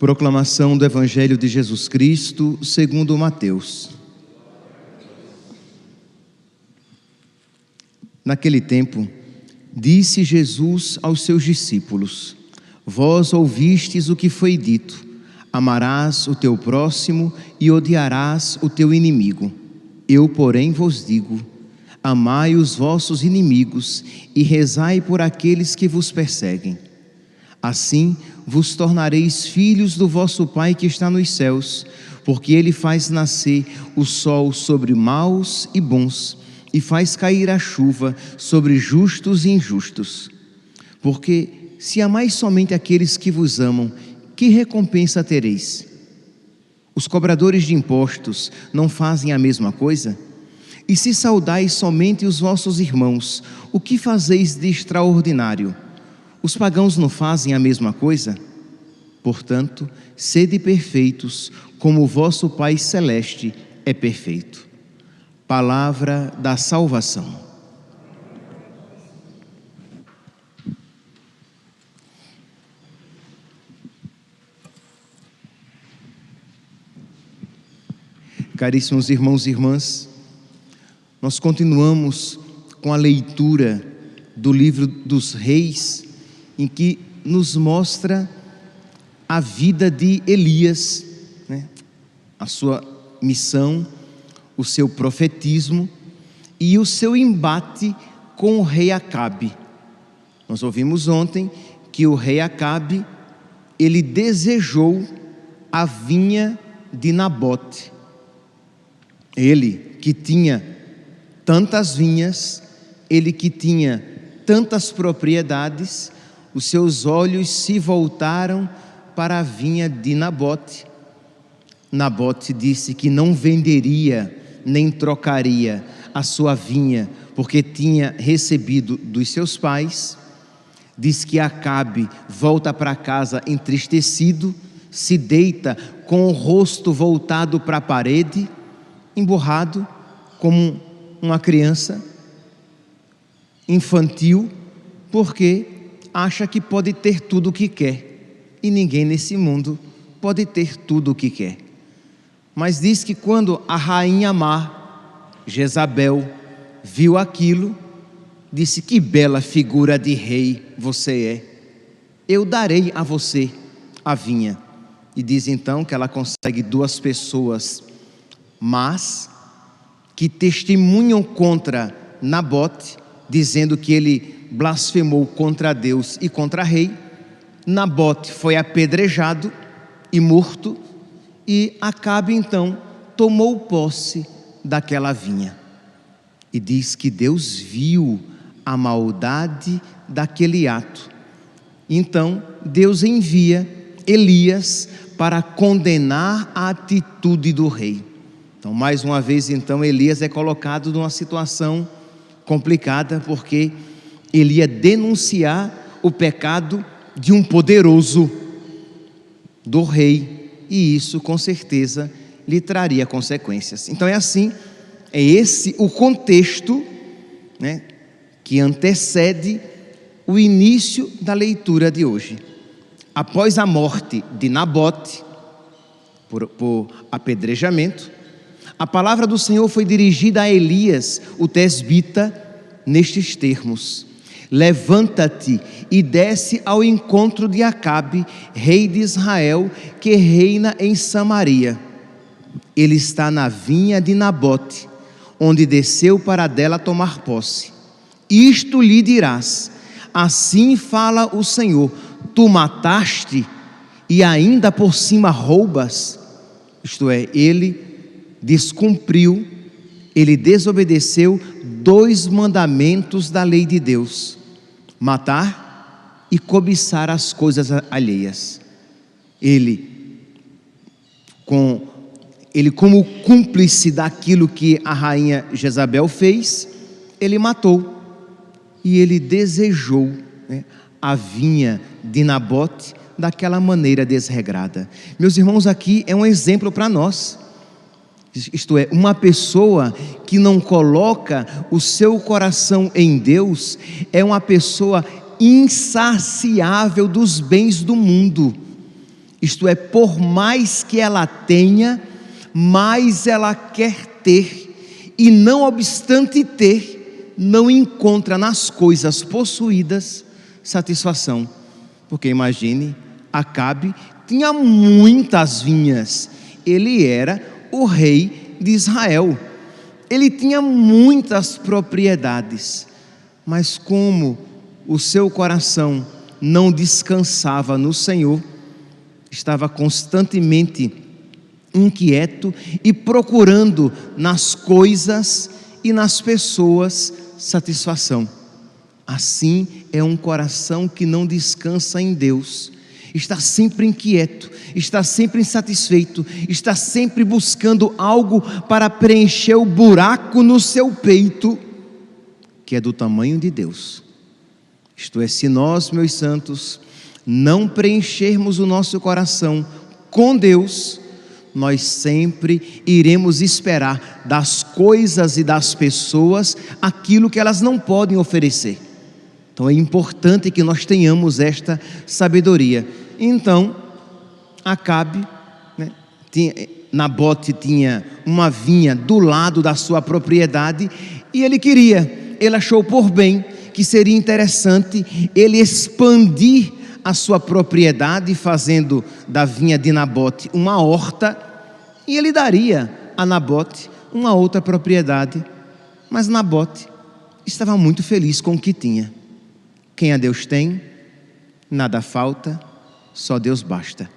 Proclamação do Evangelho de Jesus Cristo segundo Mateus. Naquele tempo, disse Jesus aos seus discípulos: Vós ouvistes o que foi dito: amarás o teu próximo e odiarás o teu inimigo. Eu, porém, vos digo: amai os vossos inimigos e rezai por aqueles que vos perseguem. Assim vos tornareis filhos do vosso Pai que está nos céus, porque Ele faz nascer o sol sobre maus e bons, e faz cair a chuva sobre justos e injustos. Porque se amais somente aqueles que vos amam, que recompensa tereis? Os cobradores de impostos não fazem a mesma coisa? E se saudais somente os vossos irmãos, o que fazeis de extraordinário? Os pagãos não fazem a mesma coisa? Portanto, sede perfeitos, como o vosso Pai Celeste é perfeito. Palavra da salvação. Caríssimos irmãos e irmãs, nós continuamos com a leitura do livro dos Reis, em que nos mostra a vida de Elias, a sua missão, o seu profetismo e o seu embate com o rei Acabe. Nós ouvimos ontem que o rei Acabe, ele desejou a vinha de Nabote. Ele que tinha tantas vinhas, ele que tinha tantas propriedades, os seus olhos se voltaram para a vinha de Nabote. Nabote disse que não venderia nem trocaria a sua vinha, porque tinha recebido dos seus pais. Diz que Acabe volta para casa entristecido, se deita com o rosto voltado para a parede, emburrado como uma criança infantil, porque acha que pode ter tudo o que quer, e ninguém nesse mundo pode ter tudo o que quer. Mas diz que quando a rainha má, Jezabel, viu aquilo, disse: que bela figura de rei você é, eu darei a você a vinha. E diz então que ela consegue duas pessoas más, que testemunham contra Nabote, dizendo que ele blasfemou contra Deus e contra rei. Nabote foi apedrejado e morto, e Acabe então tomou posse daquela vinha. E diz que Deus viu a maldade daquele ato. Então Deus envia Elias para condenar a atitude do rei. Então, mais uma vez, então, Elias é colocado numa situação complicada, porque ele ia denunciar o pecado de um poderoso, do rei, e isso com certeza lhe traria consequências. Então é assim, é esse o contexto, que antecede o início da leitura de hoje. Após a morte de Nabote, por apedrejamento, a palavra do Senhor foi dirigida a Elias, o tesbita, nestes termos: levanta-te e desce ao encontro de Acabe, rei de Israel, que reina em Samaria. Ele está na vinha de Nabote, onde desceu para dela tomar posse. Isto lhe dirás: assim fala o Senhor, tu mataste e ainda por cima roubas. Isto é, ele descumpriu, ele desobedeceu dois mandamentos da lei de Deus: matar e cobiçar as coisas alheias. Ele como cúmplice daquilo que a rainha Jezabel fez, ele matou, e ele desejou a vinha de Nabote daquela maneira desregrada. Meus irmãos, aqui é um exemplo para nós. Isto é, uma pessoa que não coloca o seu coração em Deus é uma pessoa insaciável dos bens do mundo. Isto é, por mais que ela tenha, mais ela quer ter, e não obstante ter, não encontra nas coisas possuídas satisfação. Porque imagine, Acabe tinha muitas vinhas, ele era o rei de Israel, ele tinha muitas propriedades, mas como o seu coração não descansava no Senhor, estava constantemente inquieto e procurando nas coisas e nas pessoas satisfação. Assim é um coração que não descansa em Deus, está sempre inquieto, está sempre insatisfeito, está sempre buscando algo para preencher o buraco no seu peito, que é do tamanho de Deus. Isto é, se nós, meus santos, não preenchermos o nosso coração com Deus, nós sempre iremos esperar das coisas e das pessoas aquilo que elas não podem oferecer. Então é importante que nós tenhamos esta sabedoria. Então, Acabe, Nabote tinha uma vinha do lado da sua propriedade e ele achou por bem que seria interessante ele expandir a sua propriedade, fazendo da vinha de Nabote uma horta, e ele daria a Nabote uma outra propriedade. Mas Nabote estava muito feliz com o que tinha. Quem a Deus tem, nada falta, só Deus basta,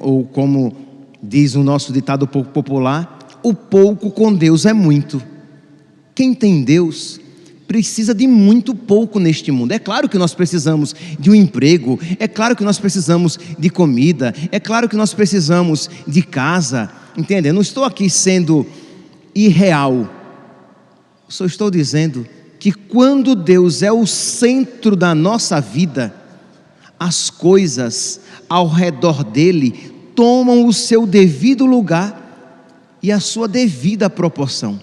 Ou como diz o nosso ditado popular, o pouco com Deus é muito. Quem tem Deus precisa de muito pouco neste mundo. É claro que nós precisamos de um emprego, é claro que nós precisamos de comida, é claro que nós precisamos de casa, entende? Eu não estou aqui sendo irreal, só estou dizendo que quando Deus é o centro da nossa vida, as coisas ao redor dele tomam o seu devido lugar e a sua devida proporção.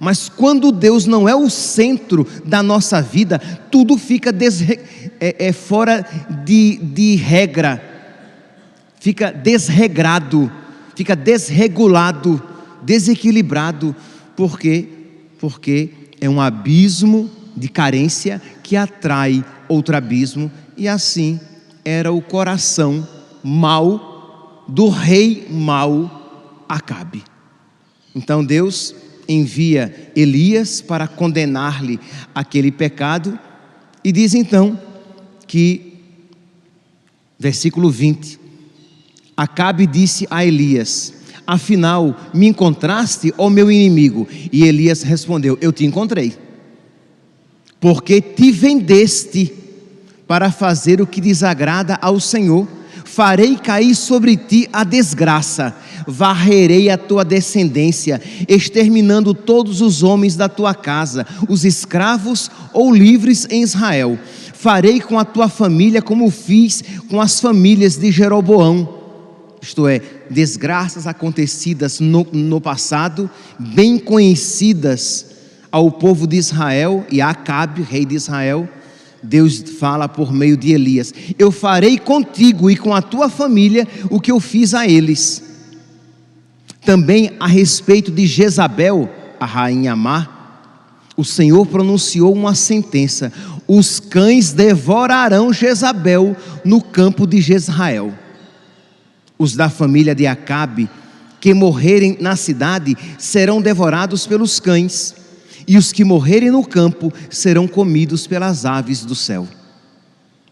Mas quando Deus não é o centro da nossa vida, tudo fica fora de regra, fica desregrado, fica desregulado, desequilibrado. Por quê? Porque é um abismo de carência que atrai outro abismo, e assim era o coração mau do rei mau Acabe. Então Deus envia Elias para condenar-lhe aquele pecado, e diz então que, versículo 20, Acabe disse a Elias: afinal, me encontraste, ó meu inimigo? E Elias respondeu: eu te encontrei, porque te vendeste para fazer o que desagrada ao Senhor. Farei cair sobre ti a desgraça, varrerei a tua descendência, exterminando todos os homens da tua casa, os escravos ou livres em Israel. Farei com a tua família como fiz com as famílias de Jeroboão. Isto é, desgraças acontecidas no passado, bem conhecidas ao povo de Israel e a Acabe, rei de Israel. Deus fala por meio de Elias: eu farei contigo e com a tua família o que eu fiz a eles. Também a respeito de Jezabel, a rainha má, o Senhor pronunciou uma sentença: os cães devorarão Jezabel no campo de Jezrael. Os da família de Acabe que morrerem na cidade serão devorados pelos cães, e os que morrerem no campo serão comidos pelas aves do céu.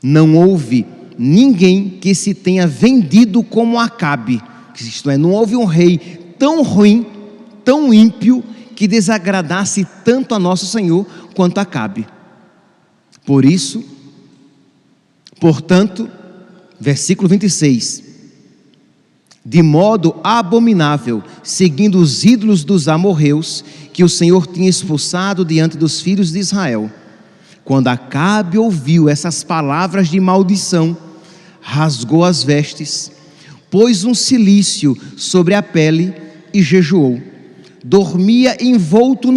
Não houve ninguém que se tenha vendido como Acabe, isto é, não houve um rei tão ruim, tão ímpio, que desagradasse tanto a nosso Senhor quanto Acabe. Por isso, portanto, versículo 26, de modo abominável, seguindo os ídolos dos amorreus, que o Senhor tinha expulsado diante dos filhos de Israel. Quando Acabe ouviu essas palavras de maldição, rasgou as vestes, pôs um cilício sobre a pele e jejuou. Dormia envolto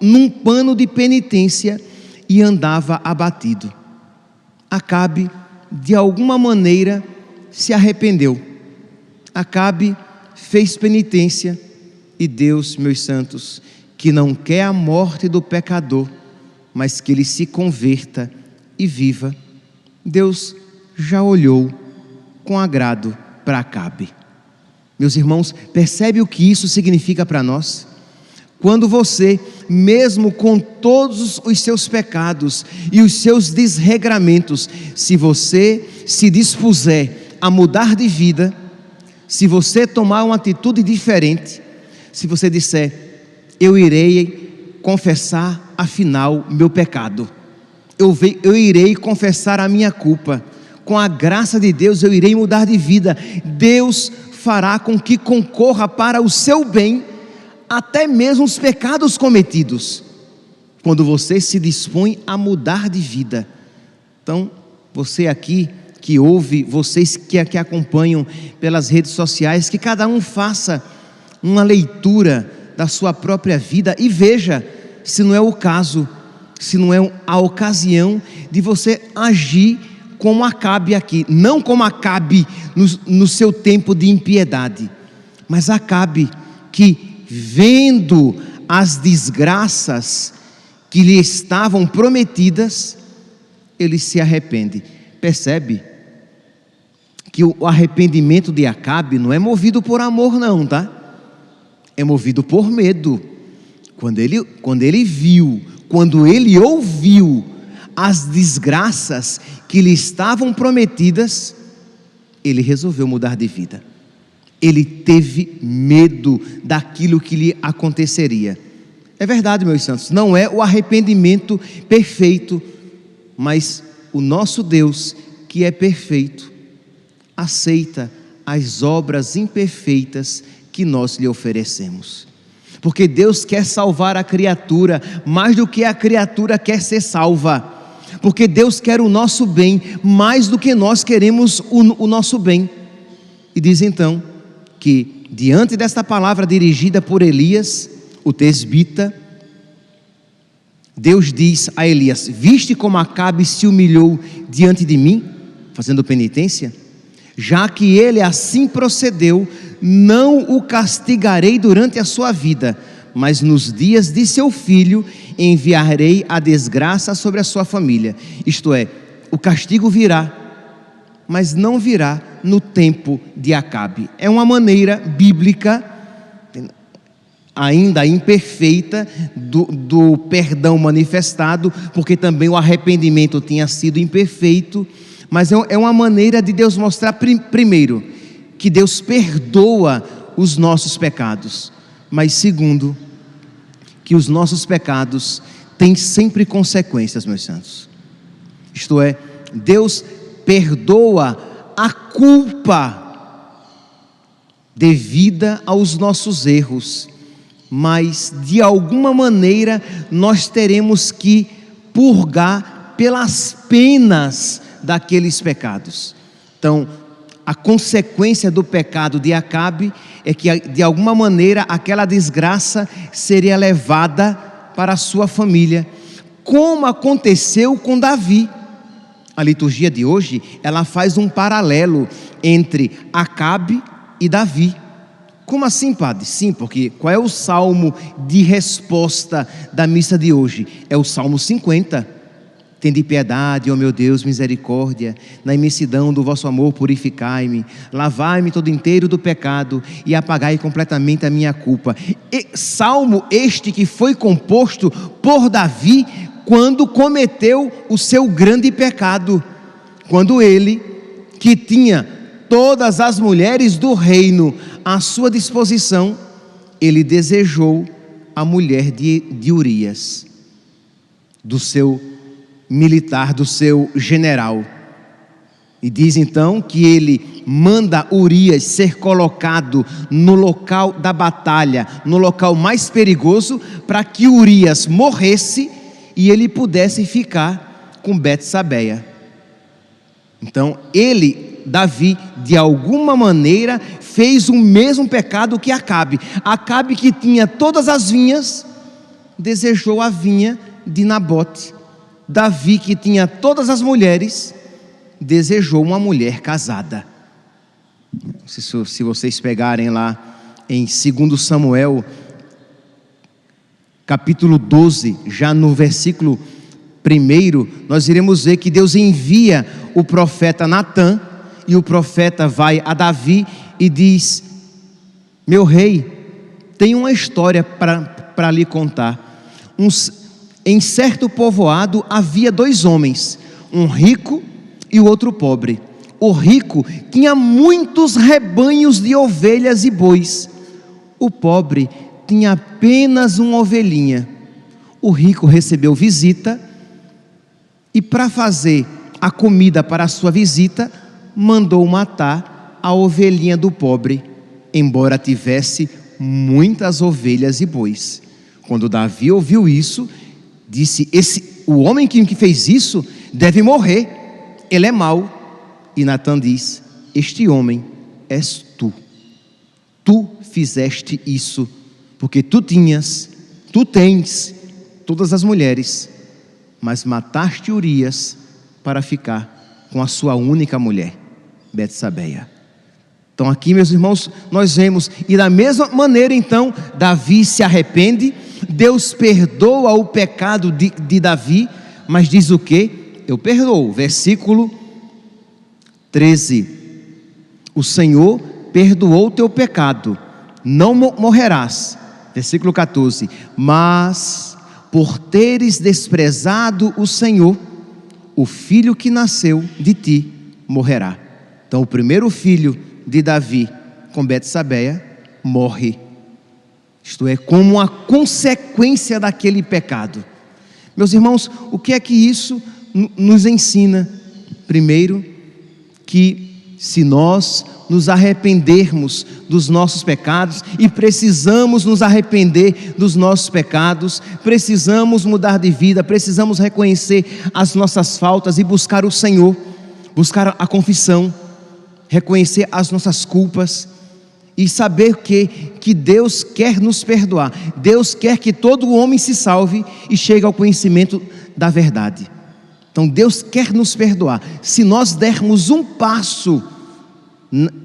num pano de penitência e andava abatido. Acabe, de alguma maneira, se arrependeu. Acabe fez penitência, e Deus, meus santos, que não quer a morte do pecador, mas que ele se converta e viva, Deus já olhou com agrado para Acabe. Meus irmãos, percebe o que isso significa para nós? Quando você, mesmo com todos os seus pecados e os seus desregramentos, se você se dispuser a mudar de vida, se você tomar uma atitude diferente, se você disser, eu irei confessar afinal meu pecado, eu irei confessar a minha culpa, com a graça de Deus eu irei mudar de vida, Deus fará com que concorra para o seu bem, até mesmo os pecados cometidos, quando você se dispõe a mudar de vida. Então, você aqui que ouve, vocês que aqui acompanham pelas redes sociais, que cada um faça uma leitura da sua própria vida e veja se não é o caso, se não é a ocasião de você agir como Acabe aqui, não como Acabe no seu tempo de impiedade, mas Acabe que, vendo as desgraças que lhe estavam prometidas, ele se arrepende. Percebe que o arrependimento de Acabe não é movido por amor não, tá? É movido por medo. Quando ele viu, quando ele ouviu as desgraças que lhe estavam prometidas, ele resolveu mudar de vida. Ele teve medo daquilo que lhe aconteceria. É verdade, meus santos, não é o arrependimento perfeito, mas o nosso Deus, que é perfeito, aceita as obras imperfeitas que nós lhe oferecemos. Porque Deus quer salvar a criatura mais do que a criatura quer ser salva. Porque Deus quer o nosso bem mais do que nós queremos o nosso bem. E diz então que diante desta palavra dirigida por Elias, o tesbita, Deus diz a Elias, viste como Acabe se humilhou diante de mim, fazendo penitência? Já que ele assim procedeu, não o castigarei durante a sua vida, mas nos dias de seu filho enviarei a desgraça sobre a sua família. Isto é, o castigo virá, mas não virá no tempo de Acabe. É uma maneira bíblica, ainda imperfeita, do perdão manifestado, porque também o arrependimento tinha sido imperfeito, mas é uma maneira de Deus mostrar primeiro, que Deus perdoa os nossos pecados, mas segundo, que os nossos pecados têm sempre consequências, meus santos. Isto é, Deus perdoa a culpa devida aos nossos erros, mas de alguma maneira nós teremos que purgar pelas penas daqueles pecados. Então, a consequência do pecado de Acabe é que de alguma maneira aquela desgraça seria levada para a sua família, como aconteceu com Davi. A liturgia de hoje, ela faz um paralelo entre Acabe e Davi. Como assim, padre? Sim, porque qual é o salmo de resposta da missa de hoje? É o Salmo 50. Tende piedade, ó meu Deus, misericórdia, na imensidão do vosso amor purificai-me, lavai-me todo inteiro do pecado e apagai completamente a minha culpa. E salmo este que foi composto por Davi quando cometeu o seu grande pecado, quando ele, que tinha todas as mulheres do reino à sua disposição, ele desejou a mulher de Urias, do seu militar, do seu general. E diz então que ele manda Urias ser colocado no local da batalha, no local mais perigoso, para que Urias morresse e ele pudesse ficar com Betsabeia. Então ele, Davi, de alguma maneira fez o mesmo pecado que Acabe. Acabe, que tinha todas as vinhas, desejou a vinha de Nabote. Davi, que tinha todas as mulheres, desejou uma mulher casada. se vocês pegarem lá em 2 Samuel, capítulo 12, já no versículo 1, nós iremos ver que Deus envia o profeta Natan, e o profeta vai a Davi e diz: meu rei, tem uma história para lhe contar. Em certo povoado havia 2 homens, um rico e o outro pobre. O rico tinha muitos rebanhos de ovelhas e bois. O pobre tinha apenas uma ovelhinha. O rico recebeu visita e, para fazer a comida para a sua visita, mandou matar a ovelhinha do pobre, embora tivesse muitas ovelhas e bois. Quando Davi ouviu isso, disse: o homem que fez isso deve morrer, ele é mau. E Natan diz: este homem és tu. Tu fizeste isso, porque tu tens todas as mulheres, mas mataste Urias para ficar com a sua única mulher, Betsabeia. Então aqui, meus irmãos, nós vemos, e da mesma maneira então, Davi se arrepende, Deus perdoa o pecado de Davi, mas diz o quê? Eu perdoo, versículo 13, o Senhor perdoou o teu pecado, não morrerás, versículo 14, mas por teres desprezado o Senhor, o filho que nasceu de ti morrerá. Então o primeiro filho de Davi com Betsabeia morre, isto é, como a consequência daquele pecado. Meus irmãos, o que é que isso nos ensina? Primeiro, que se nós nos arrependermos dos nossos pecados, e precisamos nos arrepender dos nossos pecados, precisamos mudar de vida, precisamos reconhecer as nossas faltas e buscar o Senhor, buscar a confissão, reconhecer as nossas culpas e saber que Deus quer nos perdoar. Deus quer que todo homem se salve e chegue ao conhecimento da verdade. Então Deus quer nos perdoar. Se nós dermos um passo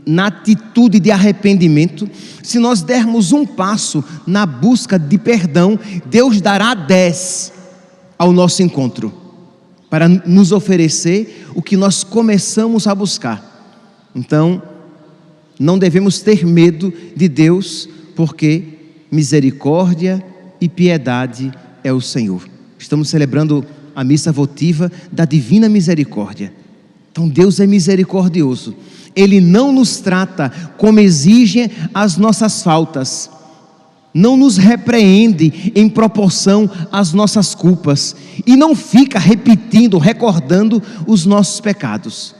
na atitude de arrependimento, se nós dermos um passo na busca de perdão, Deus dará 10 ao nosso encontro, para nos oferecer o que nós começamos a buscar. Então, não devemos ter medo de Deus, porque misericórdia e piedade é o Senhor. Estamos celebrando a missa votiva da divina misericórdia. Então Deus é misericordioso, Ele não nos trata como exigem as nossas faltas, não nos repreende em proporção às nossas culpas, e não fica repetindo, recordando os nossos pecados.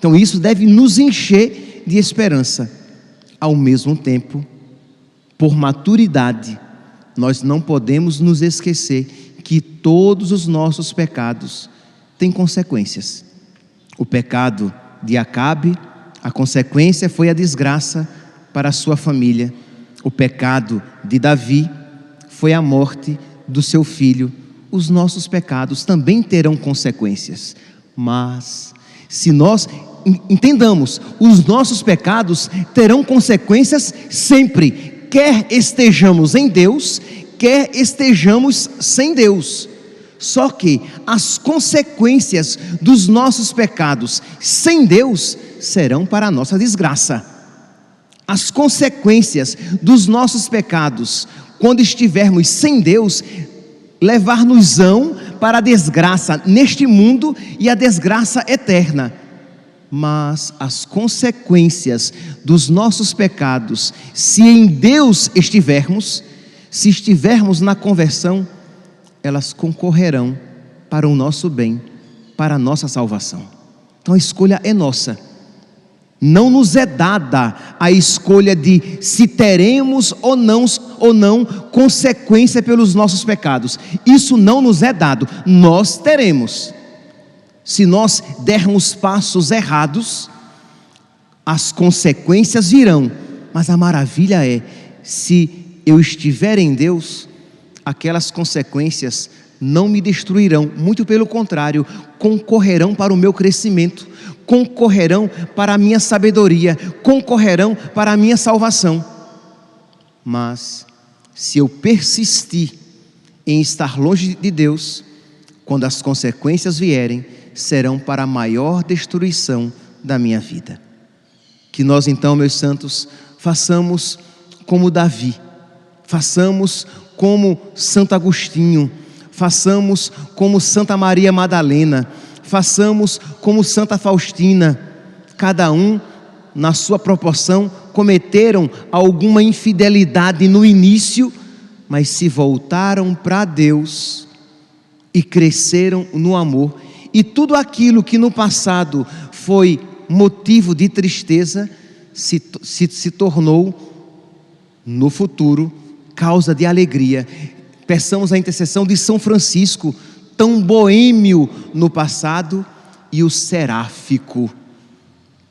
Então isso deve nos encher de esperança. Ao mesmo tempo, por maturidade, nós não podemos nos esquecer que todos os nossos pecados têm consequências. O pecado de Acabe, a consequência foi a desgraça para a sua família. O pecado de Davi foi a morte do seu filho. Os nossos pecados também terão consequências, mas se nós entendamos, os nossos pecados terão consequências sempre, quer estejamos em Deus, quer estejamos sem Deus. Só que as consequências dos nossos pecados sem Deus serão para a nossa desgraça. As consequências dos nossos pecados, quando estivermos sem Deus, levar-nos-ão para a desgraça neste mundo e a desgraça eterna. Mas as consequências dos nossos pecados, se em Deus estivermos, se estivermos na conversão, elas concorrerão para o nosso bem, para a nossa salvação. Então a escolha é nossa. Não nos é dada a escolha de se teremos ou não consequência pelos nossos pecados. Isso não nos é dado, nós teremos. Se nós dermos passos errados, as consequências virão, mas a maravilha é, se eu estiver em Deus, aquelas consequências não me destruirão, muito pelo contrário, concorrerão para o meu crescimento, concorrerão para a minha sabedoria, concorrerão para a minha salvação. Mas se eu persistir em estar longe de Deus, quando as consequências vierem, serão para a maior destruição da minha vida. Que nós então, meus santos, façamos como Davi, façamos como Santo Agostinho, façamos como Santa Maria Madalena, façamos como Santa Faustina. Cada um, na sua proporção, cometeram alguma infidelidade no início, mas se voltaram para Deus e cresceram no amor. E tudo aquilo que no passado foi motivo de tristeza, se tornou no futuro causa de alegria. Peçamos a intercessão de São Francisco, tão boêmio no passado e o seráfico.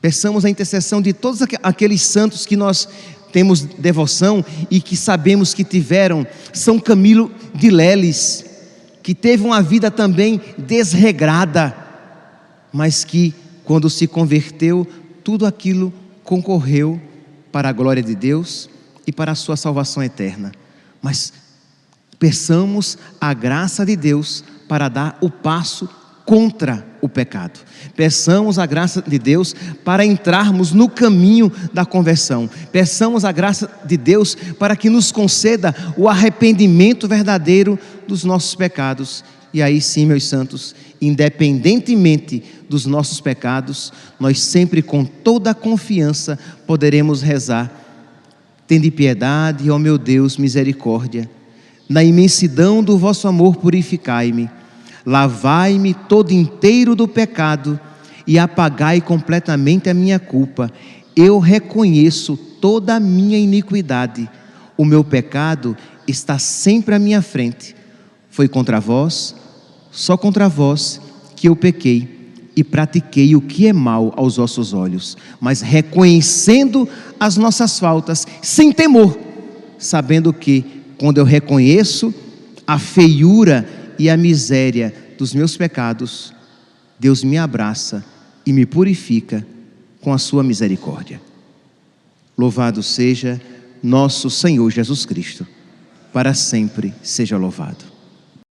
Peçamos a intercessão de todos aqueles santos que nós temos devoção e que sabemos que tiveram. São Camilo de Lellis, que teve uma vida também desregrada, mas que, quando se converteu, tudo aquilo concorreu para a glória de Deus e para a sua salvação eterna. Mas peçamos a graça de Deus para dar o passo contra o pecado. Peçamos a graça de Deus para entrarmos no caminho da conversão. Peçamos a graça de Deus para que nos conceda o arrependimento verdadeiro dos nossos pecados. E aí sim, meus santos, independentemente dos nossos pecados, nós sempre com toda a confiança poderemos rezar: tende piedade, ó meu Deus, misericórdia. Na imensidão do vosso amor purificai-me, lavai-me todo inteiro do pecado e apagai completamente a minha culpa. Eu reconheço toda a minha iniquidade, o meu pecado está sempre à minha frente. Foi contra vós, só contra vós, que eu pequei e pratiquei o que é mal aos vossos olhos. Mas reconhecendo as nossas faltas, sem temor, sabendo que, quando eu reconheço a feiura e a miséria dos meus pecados, Deus me abraça e me purifica com a sua misericórdia. Louvado seja nosso Senhor Jesus Cristo, para sempre seja louvado.